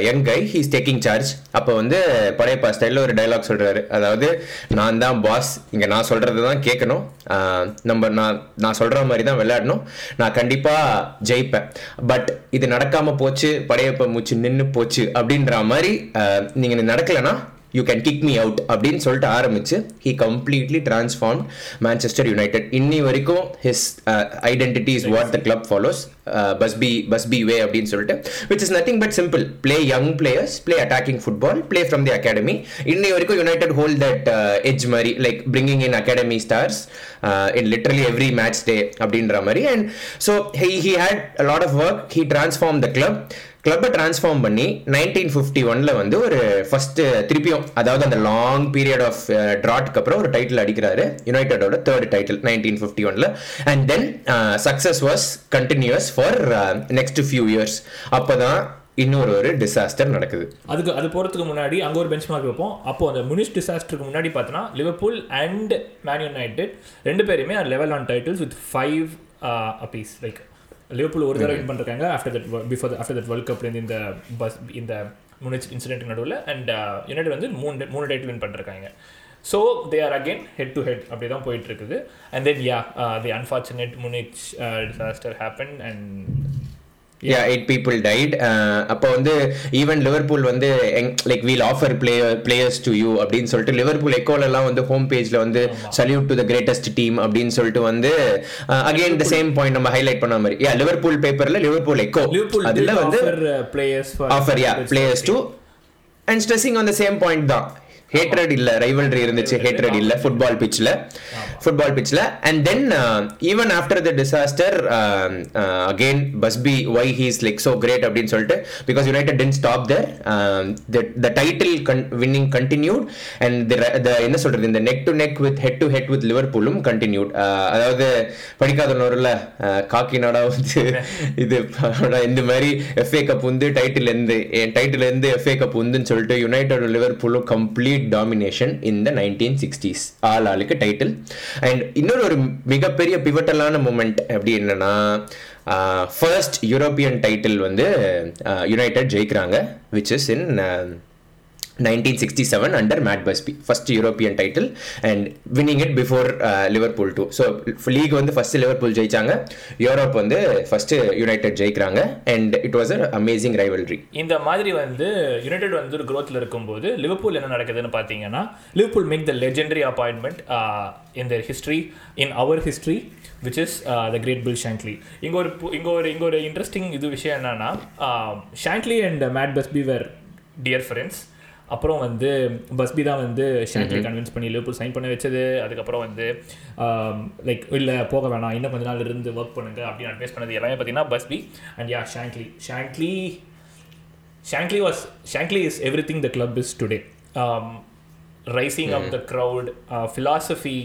young guy, he is taking charge. அப்போ வந்து படையப்பா ஸ்டைலில் ஒரு டைலாக் சொல்கிறாரு, அதாவது நான் தான் பாஸ், இங்கே நான் சொல்கிறது தான் கேட்கணும், நம்ம நான் நான் சொல்கிற மாதிரி தான் விளையாடணும், நான் கண்டிப்பா ஜெயிப்பேன். பட் இது நடக்காம போச்சு, படையப்ப மூச்சு நின்னு போச்சு அப்படின்ற மாதிரி, நீங்க நடக்கலனா you can kick me out அப்படின்னு சொல்லிட்டு ஆரம்பிச்சு he completely transformed Manchester United. இன்னி வரைக்கும் his uh, identity is what the club follows, uh, Busby Busby way அப்படின்னு சொல்லிட்டு, which is nothing but simple, play young players, play attacking football, play from the academy. இன்னி வரைக்கும் United hold that uh, edge மாதிரி, like bringing in academy stars uh, in literally every match day அப்படின்ற மாதிரி. And so he he had a lot of work, he transformed the club. கிளப்பை transform பண்ணி nineteen fifty ஒன்ல வந்து ஒரு first திருப்பியும், அதாவது அந்த லாங் பீரியட் ஆஃப் ட்ராட்க்கு அப்புறம் ஒரு டைட்டில் அடிக்கிறாரு, யுனைடெடோட தேர்ட் டைட்டில் நைன்டீன் ஃபிஃப்டி ஒன்ல. And then success was continuous for next few years. அப்போதான் இன்னொரு ஒரு டிசாஸ்டர் நடக்குது. அதுக்கு அது போகிறதுக்கு முன்னாடி அங்கே ஒரு பெஞ்ச் மார்க் வைப்போம். அப்போ அந்த முனிஷ் டிசாஸ்டருக்கு முன்னாடி பார்த்தோன்னா லிவர்பூல் அண்ட் மேன் யுனைடெட் ரெண்டு பேருமே are level on titles with five apiece. Like Liverpool ஒரு தடவை வின் பண்ணிருக்காங்க after that before after that world cup இந்த பஸ் இந்த முனிச் இன்சிடென்ட் நடுவில், அண்ட் யுனைடெட் வந்து மூணு மூணு டைட்டில் வின் பண்ணிருக்காங்க. So they are again head to head அப்படி தான் போயிட்டு இருக்குது. And then yeah the unfortunate Munich disaster happen and yeah eight people died. அப்போ வந்து ஈவன் லிவர்பூல் வந்து like we'll offer player players to you அப்படின்னு சொல்லிட்டு லிவர்பூல் எக்கோலெல்லாம் வந்து ஹோம் பேஜில் வந்து salute to the greatest team அப்படின்னு சொல்லிட்டு வந்து அகெயின் த சேம் பாயிண்ட் நம்ம ஹைலைட் பண்ண மாதிரி யா லிவர்பூல் பேப்பரில் லிவர்பூல் எக்கோ அதில் வந்து players offer yeah players to and stressing on the same point தான். ஹேட்ரட் இல்லை, ரைவல்ரி இருந்துச்சு, ஹேட்ரட் இல்லை ஃபுட்பால் பிச்சில் ஃபுட்பால் பிச்சில் and then even after the disaster again Busby why he is like so great அப்படின்னு சொல்லிட்டு, because United didn't stop there, the title con winning continued and the என்ன சொல்கிறது இந்த neck to neck with head to head with லிவர்பூலும் continued. அதாவது படிக்காத நூறில் காக்கிநாடா வந்து இது இந்த மாதிரி எஃப்ஏ கப் வந்து டைட்டிலேருந்து என் டைட்டிலேருந்து எஃப்ஏ கப் வந்துன்னு சொல்லிட்டு யுனைடெட் லிவர்பூலும் complete domination in the nineteen sixties all alike title. And இன்னொரு ஒரு மிகப்பெரிய பிவட்டலான மூமெண்ட் அப்படி என்னன்னா, ஃபர்ஸ்ட் யூரோப்பியன் டைட்டில் வந்து யுனைடெட் ஜெயிக்கிறாங்க, which is in uh, nineteen sixty-seven under Matt Busby, first European title and winning it before uh, Liverpool too. So league வந்து first Liverpool ஜெயிச்சாங்க, Europe வந்து first United ஜெயிக்கிறாங்க and it was an amazing rivalry. இந்த மாதிரி வந்து United வந்து ஒரு growthல இருக்கும்போது Liverpool என்ன நடக்குதுன்னு பாத்தீங்கன்னா, Liverpool make the legendary appointment uh, in their history, in our history, which is uh, the great Bill Shankly. இங்க ஒரு இங்க ஒரு இங்க ஒரு இன்ட்ரஸ்டிங் இது விஷயம் என்னன்னா, Shankly and Matt Busby were dear friends. அப்புறம் வந்து பஸ்பி தான் வந்து ஷாங்க்லி கன்வின்ஸ் பண்ணி லிவர்பூல் சைன் பண்ண வச்சது. அதுக்கப்புறம் வந்து லைக் இல்லை போக வேணாம், இன்னும் கொஞ்ச நாள் இருந்து ஒர்க் பண்ணுங்க அப்படின்னு அட்வைஸ் பண்ணது எல்லாமே பார்த்தீங்கன்னா Busby and yeah Shankly. Shankly Shankly was Shankly is everything the club is today. Rising of the crowd, philosophy,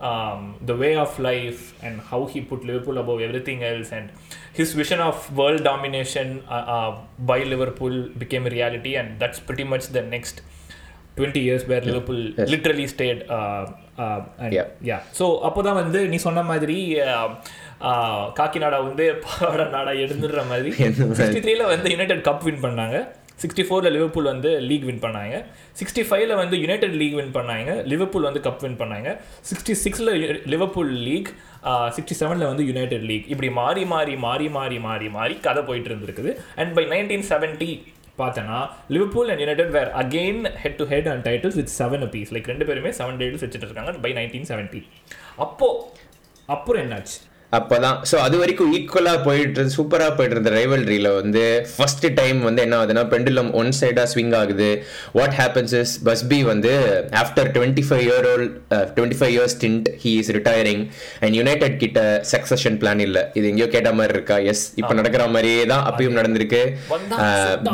um, the way of life and how he put Liverpool above everything else, and his vision of world domination uh, uh, by Liverpool became a reality, and that's pretty much the next twenty years where yeah. Liverpool yes. literally stayed. Uh, uh, and yeah. yeah. So, அப்போதான் வந்து நீ சொன்ன மாதிரி காக்கிநாடா வந்து பாவாடா நாடா எழுந்துடுற மாதிரி sixty த்ரீல வந்து யுனைடெட் கப் வின் பண்ணாங்க. சிக்ஸ்டி ஃபோரில் லிவர்பூல் வந்து லீக் வின் பண்ணாங்க. சிக்ஸ்டி ஃபைவ்ல வந்து யுனைடெட் லீக் வின் பண்ணாங்க. லிவர்பூல் வந்து கப் வின் பண்ணாங்க. சிக்ஸ்டி சிக்ஸில் லிவர்பூல் லீக், சிக்ஸ்டி செவனில் வந்து யுனைடெட் லீக், இப்படி மாறி மாறி மாறி மாறி மாறி மாறி கதை போயிட்டு இருந்துருக்குது. அண்ட் பை நைன்டீன் செவன்ட்டி பார்த்தோன்னா Liverpool and United were again head to head and titles with seven apiece. Like ரெண்டு பேருமே செவன் டைட்டில்ஸ் வச்சுட்டு இருக்காங்க பை நைன்டீன் செவன்ட்டி. அப்போது அப்புறம் என்னாச்சு? அப்போதான் ஸோ அது வரைக்கும் ஈக்குவலாக போயிட்டு இருந்து சூப்பராக போயிட்டு இருந்த ரைவல்ரியில் வந்து ஃபர்ஸ்ட் டைம் வந்து என்ன ஆகுதுன்னா பெண்டுலம் ஒன் சைடாக ஸ்விங் ஆகுது. வாட் ஹேப்பன்ஸ் இஸ் பஸ்பி வந்து after twenty five year old twenty five years stint he is retiring and United கிட்ட சக்சஷன் பிளான் இல்லை. இது எங்கேயோ கேட்ட மாதிரி இருக்கா? எஸ், இப்போ நடக்கிற மாதிரியே தான் அப்பயும் நடந்திருக்கு.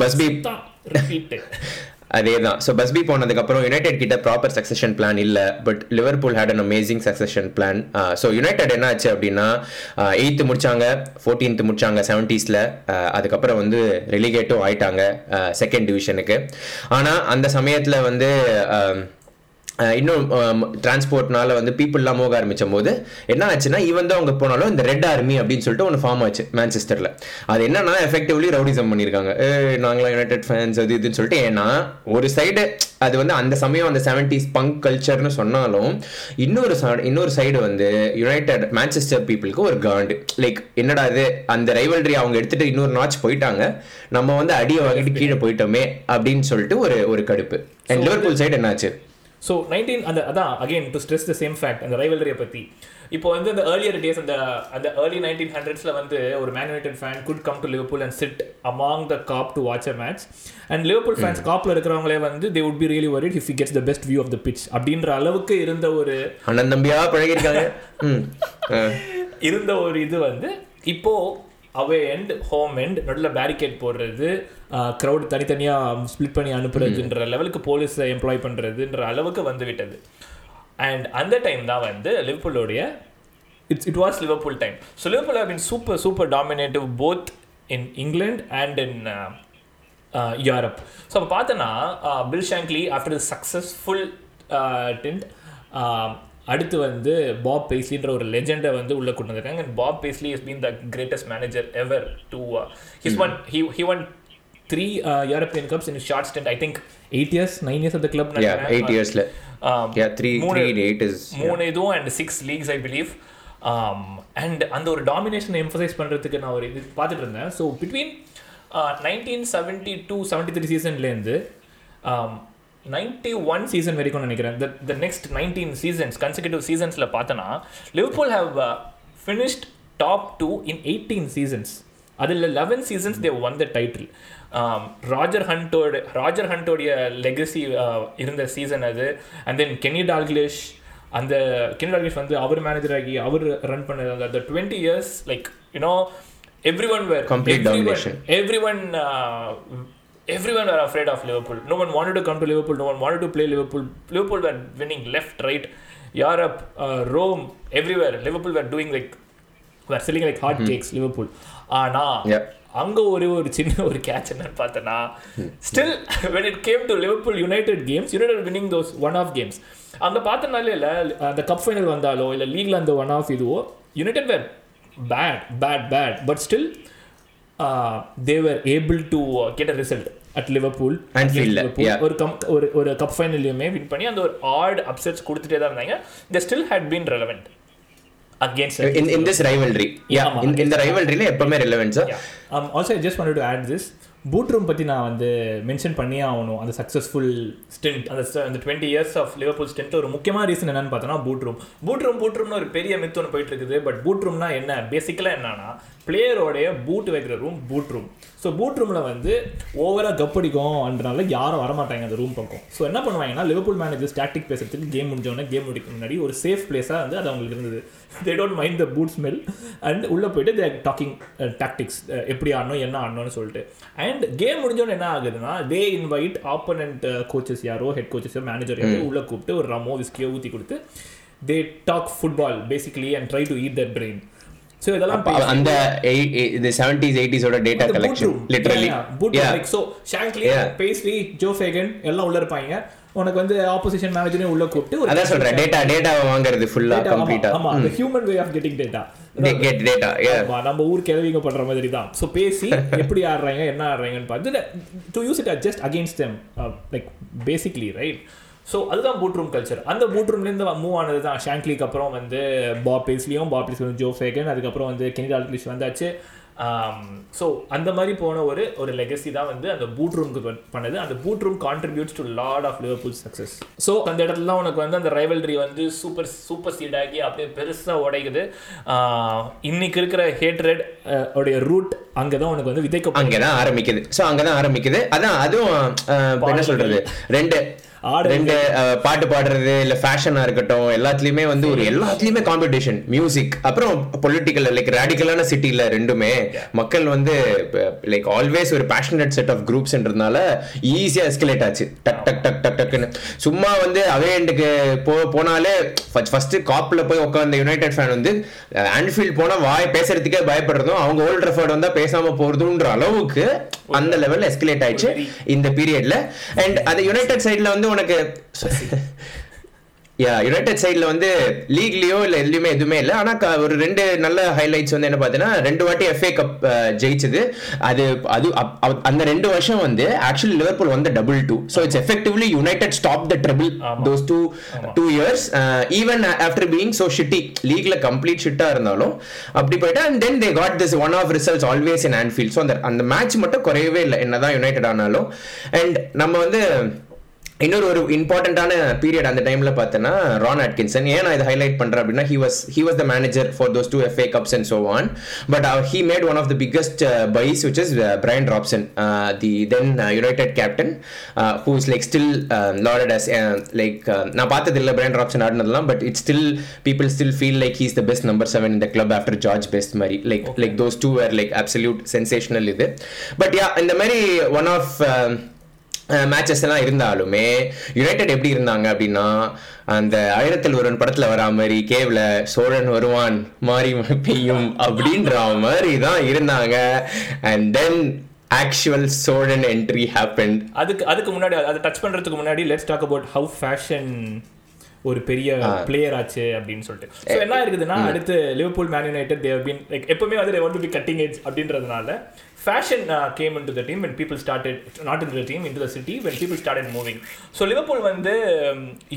பஸ்பி அதே தான். ஸோ பஸ்பி போனதுக்கப்புறம் யுனைடெட் கிட்ட ப்ராப்பர் சக்சஷன் பிளான் இல்லை. But Liverpool had an amazing succession plan. So United என்ன ஆச்சு அப்படின்னா எயித்து முடிச்சாங்க, ஃபோர்டீன்த் முடிச்சாங்க செவன்டீஸில். அதுக்கப்புறம் வந்து ரெலிகேட்டும் ஆயிட்டாங்க செகண்ட் டிவிஷனுக்கு. ஆனால் அந்த சமயத்தில் வந்து இன்னும் டிரான்ஸ்போர்ட்னால வந்து பீப்புளெலாம் மோக ஆரம்பிச்சும் போது என்ன ஆச்சுன்னா ஈவன் தான் அவங்க போனாலும் இந்த ரெட் ஆர்மி அப்படின்னு சொல்லிட்டு ஒன்று ஃபார்ம் ஆச்சு மேன்செஸ்டரில். அது என்னன்னா எஃபெக்டிவ்லி ரவுடிசம் பண்ணியிருக்காங்க. நாங்களாம் யுனைடெட் ஃபேன்ஸ் அது இதுன்னு சொல்லிட்டு. ஏன்னா ஒரு சைடு அது வந்து அந்த சமயம் அந்த செவன்டீஸ் பங்க் கல்ச்சர்னு சொன்னாலும் இன்னொரு இன்னொரு சைடு வந்து யுனைடெட் மேன்செஸ்டர் பீப்புளுக்கு ஒரு காண்டு. லைக் என்னடா இது அந்த ரைவல்ரி அவங்க எடுத்துகிட்டு இன்னொரு நாட்ச் போயிட்டாங்க, நம்ம வந்து அடியை வாங்கிட்டு கீழே போயிட்டோமே அப்படின்னு சொல்லிட்டு ஒரு ஒரு கடுப்பு. அண்ட் லிவர்பூல் சைடு என்னாச்சு? ஸோ நைன்டீன் அந்த அதான் again to stress the same fact அந்த ரைவல்ரியை பற்றி. இப்போ வந்து அந்த ஏர்லியர் டேஸ் அந்த அந்த ஏர்லி நைன்டீன் ஹண்ட்ரட்ஸில் வந்து ஒரு Man United fan could come to Liverpool and sit among the Kop to watch a match. And Liverpool fans காப்பில் இருக்கிறவங்களே வந்து they would be really worried if he gets the best view of the pitch அப்படின்ற அளவுக்கு இருந்த ஒரு அண்ணன் தம்பியாக பழகிருக்காங்க இருந்த ஒரு இது வந்து இப்போது அவே எண்ட் ஹோம் எண்ட் நடுவில் பேரிகேட் போடுறது, க்ரௌட் தனித்தனியாக ஸ்பிளிட் பண்ணி அனுப்புறதுன்ற லெவலுக்கு போலீஸை எம்ப்ளாய் பண்ணுறதுன்ற அளவுக்கு வந்து விட்டது. அண்ட் அந்த டைம் தான் வந்து லிவர்பூலோடைய it's it was Liverpool time. So Liverpool have been super super dominative both in England and in Europe. So அப்போ பார்த்தோன்னா Bill Shankly after the successful tenure அடுத்து வந்து பாப் பேஸ்லின்ற ஒரு லெஜெண்டை வந்து உள்ளே கொண்டு வந்திருக்காங்க. And Bob Paisley has been the greatest manager ever to he's won he he won three European cups in short stint. I think eight years nine years of the club eight இயர்ஸில் மூணு மூணு இதுவும் and six leagues I believe. And அந்த ஒரு டாமினேஷனை emphasize பண்ணுறதுக்கு நான் ஒரு இது பார்த்துட்டு இருந்தேன். So between nineteen seventy two seventy three சீசன்லேருந்து நைன்டி ஒன் சீசன் வரைக்கும் நினைக்கிறேன் the the next nineteen seasons consecutive சீசன்ஸில் பார்த்தோன்னா Liverpool have finished top two in eighteen seasons. அதில் eleven seasons they won the title. Roger ஹண்டோட Roger ஹண்டோடைய legacy இருந்த season அது. அண்ட் தென் கெனி டால்கிலிஷ் அந்த கெனி டால்கிலிஷ் வந்து அவர் மேனேஜர் ஆகி அவர் ரன் பண்ணது அந்த அந்த twenty years like you know everyone were everyone Everyone were afraid of Liverpool. No one wanted to come to Liverpool. No one wanted to play Liverpool. Liverpool were winning left, right, Europe, uh, Rome, everywhere. Liverpool were doing like, were selling like hot mm-hmm. cakes, Liverpool. Ana, anga ore or chinna or catch enna pathana. Still, when it came to Liverpool United games, United were winning those one-off games. Anga pathanaale illa, the cup final vandalo, illa league la and the one-off idu, United were bad, bad, bad. But still, uh, they were able to uh, get a result. At Liverpool Anfield ஒரு cup ஒரு ஒரு cup ஃபைனல்லையுமே win பண்ணி அந்த ஒரு add upsets கொடுத்துட்டே தான் இருந்தாங்க. They still had been relevant against in in this rivalry. Yeah, in in the rivalry la எப்பவுமே relevant sir. Um, also I just wanted to add this boot room பத்தி நான் வந்து மென்ஷன் பண்ணியே ஆகணும். அந்த சக்சஸ்ஃபுல் ஸ்டிண்ட் அந்த அந்த twenty years of Liverpool stint ஒரு முக்கியமான ரீசன் என்னன்னு பார்த்தோன்னா boot room boot room boot ரூம்னு ஒரு பெரிய மித்து ஒன்று போயிட்டு இருக்குது. பட் பூட் ரூம்னா என்ன பேசிக்கலாக என்னன்னா பிளேயரோடைய பூட் வைக்கிற room boot room. So boot ரூமில் வந்து ஓவராக கப்படிக்கும்ன்றனால யாரும் வரமாட்டாங்க அந்த ரூம் பக்கம். ஸோ என்ன பண்ணுவாங்கன்னா லிவர்பூல் மேனேஜர் ஸ்டாட்டிக் பேசுறதுக்கு கேம் முடிஞ்சோடனே கேம் முடிக்க முன்னாடி ஒரு சேஃப் பிளேஸாக வந்து அது அவங்களுக்கு இருந்தது. They don't mind the boot smell and உள்ளே போயிட்டு தே டாக்கிங் டாக்டிக்ஸ் எப்படி ஆடணும் என்ன ஆடணும்னு சொல்லிட்டு. அண்ட் கேம் முடிஞ்சோன்னு என்ன ஆகுதுன்னா தே இன்வைட் ஆப்போனன்ட் கோச்சஸ் யாரோ ஹெட் கோச்சஸோ மேனேஜர் யாரோ உள்ளே கூப்பிட்டு ஒரு ரமோ விஸ்கியோ ஊற்றி கொடுத்து they talk football basically and try to eat their brain. So idallam and the seventies eighties-oda data collection literally. Yeah, yeah. yeah. Like, so Shankly, yeah. Paisley, Joe Fagan எல்லாம் உள்ள இருப்பாங்க. உனக்கு வந்து ஆப்போசிஷன் மேனேஜரே உள்ள கூப்பிட்டு அத சொல்ற டேட்டா டேட்டாவை வாங்குறது ஃபுல்லா கம்ப்ளீட்டா. ஆமா, the human way of getting data. They get data. Yeah. நம்ம ஊர் கேள்விங்க பண்ற மாதிரி தான். So Paisley எப்படி ஆடுறாங்க என்ன ஆடுறாங்கன்னு பார்த்து to use it just against them uh, like basically right. So அதுதான் பூட்ரூம் கல்ச்சர். அந்த பூட்ரூம்லேருந்து மூவ் ஆனது தான் ஷாங்க்லிக்கு அப்புறம் வந்து பாப் பேஸ்லியும் பாப் பேஸ்லியும் ஜோ ஃபேகன் அதுக்கப்புறம் வந்து கெனி டால்கிஷ் வந்தாச்சு. ஸோ அந்த மாதிரி போன ஒரு ஒரு லெகசி தான் வந்து அந்த பூட்ரூம்க்கு பண்ணது. அந்த boot room contributes to lot of Liverpool success. So அந்த இடத்துல உனக்கு வந்து அந்த ரைவல்ரி வந்து சூப்பர் சூப்பர் சீடாகி அப்படியே பெருசாக உடைக்குது. இன்னைக்கு இருக்கிற ஹேட்ரட் உடைய ரூட் அங்கே தான் உனக்கு வந்து விதைக்க அங்கே தான் ஆரம்பிக்குது. ஸோ அங்கே தான் ஆரம்பிக்குது. அதான் அதுவும் என்ன சொல்கிறது, ரெண்டு ரெண்டு பாட்டு பாடுறது இல்ல ஃபேஷனா இருக்கட்டும் எல்லாத்துலயுமே வந்து ஒரு எல்லாத்துலயுமே காம்படிஷன் மியூசிக் அப்புறம் பொலிட்டிக்கல் லைக் ரேடிக்கலான சிட்டில ரெண்டுமே மக்கள் வந்து லைக் ஆல்வேஸ் ஒரு பேஷனேட் செட் ஆஃப் குரூப்ஸ்ன்றதுனால ஈஸியா எஸ்கலேட் ஆச்சு. டக் டக் டக் டக் டக்குன்னு சும்மா வந்து அவே எண்டுக்கு போ போனாலே ஃபர்ஸ்ட் காப்ல போய் உட்காந்து யுனைடெட் ஃபேன் வந்து ஆன்ஃபீல்ட் போனா வாய் பேசுறதுக்கே பயப்படுறதும் அவங்க ஓல்ட் ட்ராஃபர்ட் வந்தா பேசாம போறதுன்ற அளவுக்கு அந்த லெவல்ல எஸ்கலேட் ஆயிடுச்சு இந்த பீரியட்ல. அண்ட் அது யுனைடெட் சைட்ல வந்து உனக்கு யுனைடெட் சைட்ல வந்து லீக்லயோ இல்ல எதுலயுமே எதுவுமே இல்லை. ஆனா ஒரு ரெண்டு நல்ல ஹைலைட்ஸ் வந்து என்ன பார்த்தீங்கன்னா ரெண்டு வாட்டி எஃப்ஏ கப் ஜெயிச்சது. அது அது அந்த ரெண்டு வருஷம் வந்து ஆக்சுவலி லிவர்பூல் வந்து double too. So it's effectively United stop the trouble those two two years even after being so shitty லீக்ல கம்ப்ளீட் ஷிட்டா இருந்தாலும் அப்படி போயிட்டு and then they got this one of results always in Anfield. So அந்த அந்த match மட்டும் குறையவே இல்லை என்னதான் யுனைடெட் ஆனாலும். அண்ட் நம்ம வந்து இன்னொரு ஒரு இம்பார்ட்டண்டான பீரியட் அந்த டைமில் பார்த்தோன்னா ரான் அட்கின்சன். ஏன் நான் இதை ஹைலைட் பண்ணுறேன் அப்படின்னா he was he was the manager for those two F A Cups and so on. But uh, he made one of the biggest uh, buys which is uh, Brian Robson, uh, the then uh, United captain uh, who is like still uh, lauded as uh, like uh, நான் பார்த்ததில்லை Brian Robson ஆடினதெல்லாம் but it's still people still feel like he's the best number seven in the club after George Best மாதிரி like okay. like those two were like absolute sensational இது. But yeah, இந்த மாதிரி one of uh, matches எல்லாம் இருந்தாலுமே United எப்படி இருந்தாங்க அப்படின்னா அந்த ஆயிரத்தில் ஒருவன் படத்துல வரா மாதிரி கேவ்ல சோழன் வருவான் மாறி பெய்யும் அப்படின்ற மாதிரி தான் இருந்தாங்க. And then actual Cholan entry happened. அதுக்கு அதுக்கு முன்னாடி அதை டச் பண்றதுக்கு முன்னாடி let's talk about how fashion ஒரு பெரிய பிளேயர் ஆச்சு அப்படின்னு சொல்லிட்டு. ஸோ என்ன இருக்குதுன்னா அடுத்து Liverpool Man United they have been like எப்பவுமே வந்து they want to be cutting edge அப்படின்றதுனால fashion uh, came into the team when people started not into the team into the city when people started moving. So Liverpool வந்து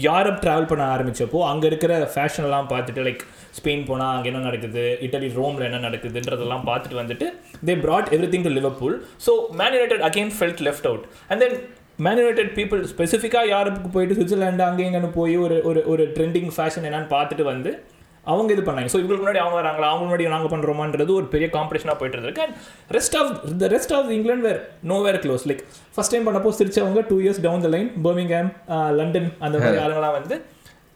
Europe travel பண்ண ஆரம்பிச்சப்போ அங்க இருக்கிற fashion எல்லாம் பார்த்துட்டு like Spain போனா அங்க என்ன நடக்குது இட்டலி ரோம்ல என்ன நடக்குதுன்றதெல்லாம் பார்த்துட்டு வந்துட்டு they brought everything to Liverpool. So Man United again felt left out and then Man United people specifically யூரோப்புக்கு போயிட்டு சுவிட்சர்லாந்து அங்கே எங்கன்னு போய் ஒரு ஒரு ட்ரெண்டிங் ஃபேஷன் என்னன்னு பார்த்துட்டு வந்து அவங்க இது பண்ணாங்க. ஸோ இவங்களுக்கு முன்னாடி அவங்க வராங்களா அவங்க முன்னாடி நாங்கள் பண்ணுறோமான்றது ஒரு பெரிய காம்படிஷனாக போயிட்டு இருக்கு. And rest of the rest of England were nowhere close. Like first time பண்ணப்போ சிரிச்சவங்க two years down the line Birmingham London அந்த மாதிரி ஆளுங்களாம் வந்து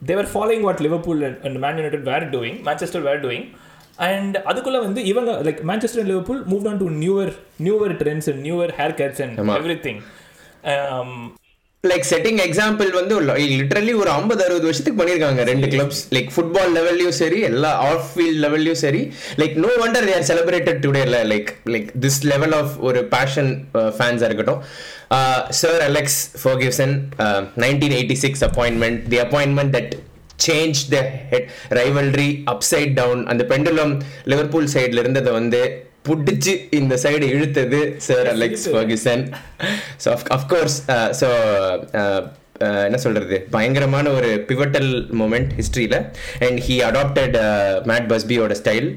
they were following what Liverpool and Man United were doing Manchester were doing. And அதுக்குள்ளே வந்து இவங்க like Manchester and Liverpool move on to newer newer trends and newer hair cuts and everything. Like setting example வந்து literally ஒரு ஐம்பது அறுபது வருஷத்துக்கு பண்ணியிருக்காங்க ரெண்டு கிளப்ஸ். லைக் ஃபுட்பால் லெவல்லையும் சரி எல்லா ஆஃப் ஃபீல்ட் லெவல்லையும் சரி like no wonder they are celebrated today. இல்லை like like this level of ஒரு பேஷன் ஃபேன்ஸாக இருக்கட்டும். Sir Alex Ferguson nineteen eighty six appointment the appointment that change the rivalry upside down. அந்த பெண்டுலம் லிவர்பூல் சைடில் இருந்ததை வந்து புடிச்சு இந்த சைடு இழுத்தது sir Alex Ferguson. So of course so என்ன சொல்கிறது பயங்கரமான ஒரு பிவட்டல் மூமெண்ட் ஹிஸ்ட்ரியில். அண்ட் ஹி அடாப்டட் மேட் பஸ்பியோட style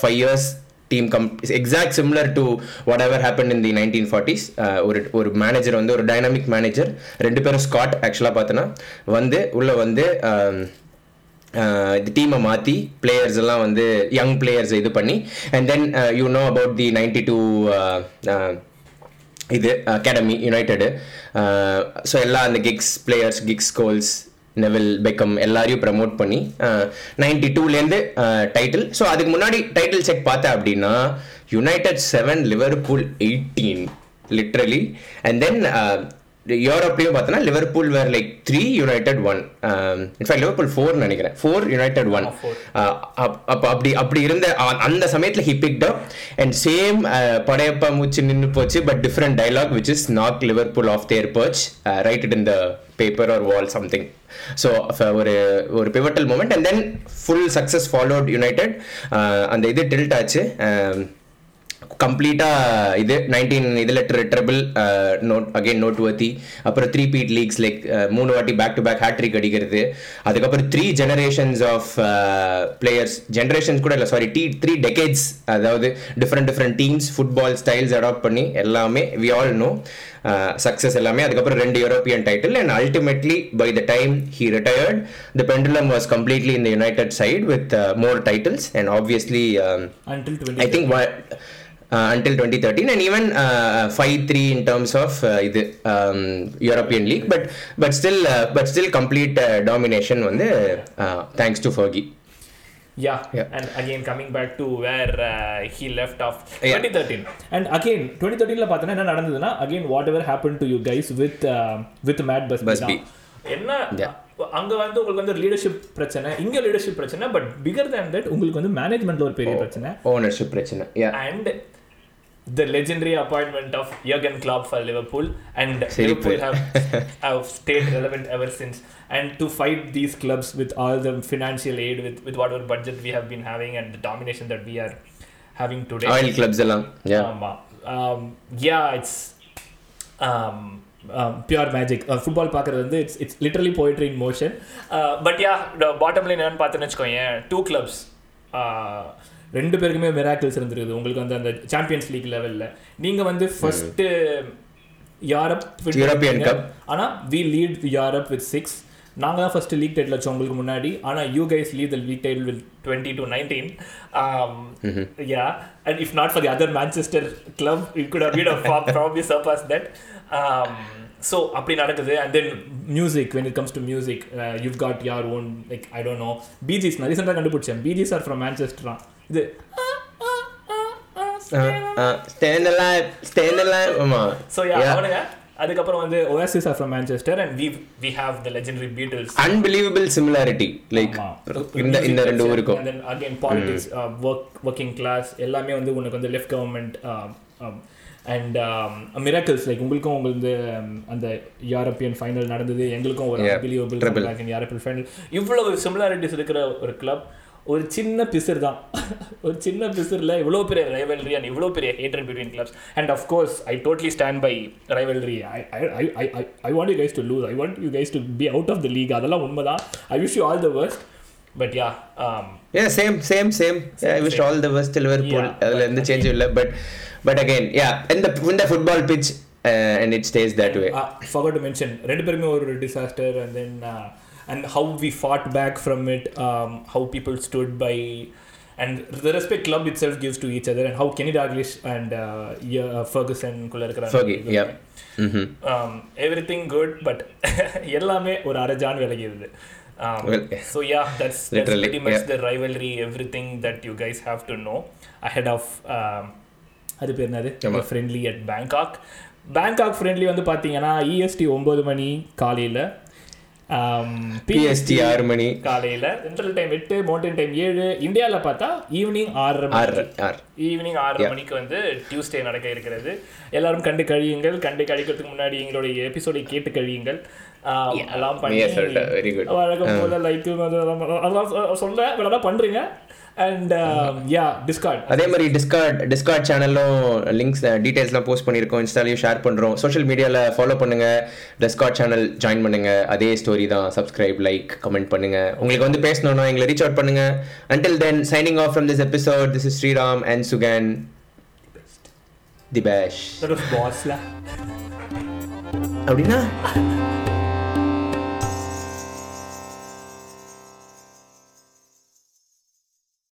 five years team come exact similar to what ever happen in the nineteen forties. ஒரு ஒரு மேனேஜர் வந்து ஒரு டைனாமிக் மேனேஜர் ரெண்டு பேரும் ஸ்காட் ஆக்சுவலாக பார்த்தோன்னா வந்து உள்ளே வந்து இந்த டீமை மாற்றி பிளேயர்ஸ் எல்லாம் வந்து யங் பிளேயர்ஸ் இது பண்ணி and then you know about the ninety two இது அகாடமி யுனைடெடு. ஸோ எல்லா அந்த Giggs players Giggs goals Neville Beckham எல்லாரையும் ப்ரமோட் பண்ணி நைன்டி டூலேருந்து டைட்டில். ஸோ அதுக்கு முன்னாடி டைட்டில் செக் பார்த்தேன் அப்படின்னா United seven Liverpool eighteen literally. And then யூரோப்லேயும் பார்த்தோன்னா Liverpool were like three United one in fact Liverpool ஃபோர்னு நினைக்கிறேன் ஃபோர் யுனைடெட் ஒன் அப்போ அப்படி அப்படி இருந்த அந்த சமயத்தில் he picked up and same Padayappa மூச்சு நின்று போச்சு but different dialogue which is knock Liverpool off their perch right it in the paper or wall something. So ஒரு ஒரு pivotal moment and then full success followed United. அந்த இது tilt ஆச்சு கம்ப்ளீட்டா. இது நைன்டீன் இதுல triple note again noteworthy. அப்புறம் three beat leaks like மூணு வாட்டி பேக் டு பேக் ஹேட்ரிக் அடிக்கிறது. அதுக்கப்புறம் three generations of players generations கூட இல்லை சாரி டி த்ரீ டெக்கேட்ஸ் அதாவது different different teams football styles adapt பண்ணி எல்லாமே வி ஆல் நோ சக்ஸஸ் எல்லாமே. அதுக்கப்புறம் ரெண்டு European title and ultimately by the time he retired the pendulum was completely in the United side with more titles and obviously I think Uh, until twenty thirteen and even uh, five three in terms of uh, the um, European League but but still uh, but still complete uh, domination on the uh, thanks to Fergie. Yeah. yeah, and again coming back to where uh, he left off twenty thirteen. Yeah. And again twenty thirteen la pathana enna nadandaduna again whatever happened to you guys with uh, with Matt Busby enna அங்க வந்து உங்களுக்கு வந்து leadership பிரச்சனை இங்க leadership பிரச்சனை but figure than that உங்களுக்கு வந்து மேனேஜ்மெண்ட்ல ஒரு பெரிய பிரச்சனை ஓனர்ஷிப் பிரச்சனை and the legendary appointment of Jürgen Klopp for Liverpool and Liverpool have, have stayed relevant ever since and to fight these clubs with all the financial aid with, with whatever budget we have been having and the domination that we are having today oil clubs along yeah um, um, yeah it's um, um, pure magic uh, football paakradhu it's it's literally poetry in motion uh, but yeah the bottom line enna paathu nechkoyenge two clubs uh, ரெண்டு பேருக்குமே miracles இருந்திருக்குது. உங்களுக்கு வந்து அந்த champions league லெவலில் நீங்கள் வந்து first Europe European cup ஆனால் we lead Europe with six நாங்கள் தான் ஃபர்ஸ்ட் லீக் டைட்டில் வச்சோம் உங்களுக்கு முன்னாடி. ஆனால் you guys lead the league title with twenty to nineteen yeah and if not for the other Manchester club it could have been a far probably surpass that. So அப்படி நடக்குது. And then music, when it comes to music, uh, you've got your own, like, I don't know, Bee Gees. நான் ரீசெண்டாக கண்டுபிடிச்சேன் Bee Gees are from Manchester. இது stand alive, stand alive. So yeah, அவனுங்க அதுக்கப்புறம் வந்து Oasis are from Manchester and we we have the legendary Beatles. Unbelievable similarity, like இந்த இந்த ரெண்டு ஊருக்கும். And then again politics, uh, work, working class எல்லாமே வந்து உங்களுக்கு வந்து left government uh, um, and um, miracles like ungalku ungalde and the european final nadandhudu engalukku or unbelievable like in european final ivlo similarities irukra or club ஒரு சின்ன பிசர் தான் ஒரு சின்ன பிசரில் இவ்வளோ பெரிய ரைவல்ரி அண்ட் இவ்வளோ பெரிய hatred between clubs and of course I totally stand by rivalry I I want you guys to lose I want you guys to be out of the league அதெல்லாம் உண்மை தான் I wish you all the worst but yeah um yeah same same same, same yeah, I wish all the best to Liverpool adla end change illa but but again yeah in the in the football pitch uh, and it stays that way uh, forgot to mention red perme or disaster and then uh, and how we fought back from it um how people stood by and the respect club itself gives to each other and how Kenny Dalglish and uh, yeah, Ferguson kulla irukra Fergie yeah mhm um everything good but ellame or arajan velagirudhu. Um, well, so yeah, that's, that's pretty much yeah. the rivalry, everything that you guys have to know ahead of um, adu per nadu the friendly at Bangkok. Bangkok friendly vandu pathina E S T nine மணி காலையில um P S T six மணி காலையில central time eight mountain time seven இந்தியால பார்த்தா evening six மணிக்கு evening six மணிக்கு வந்து Tuesday நடக்க இருக்குது. எல்லாரும் கண்டு கழியுங்கள். கண்டு கழிக்கிறதுக்கு முன்னாடி எங்களுடைய எபிசோடை கேட்டு கழியுங்கள். எல்லாம் பண்ணி வழக்கம் போல லைக் சொல்ல வேணா பண்றீங்க and um, yeah discord adhe mari discord discord channel lo links details la post pannirkom insta la share pandrom social media la follow pannunga discord channel join pannunga adhe story da subscribe like comment pannunga ungalku vandu pesanona engala reach out pannunga until then signing off from this episode this is Sriram and Sugan the best the best boss la abadina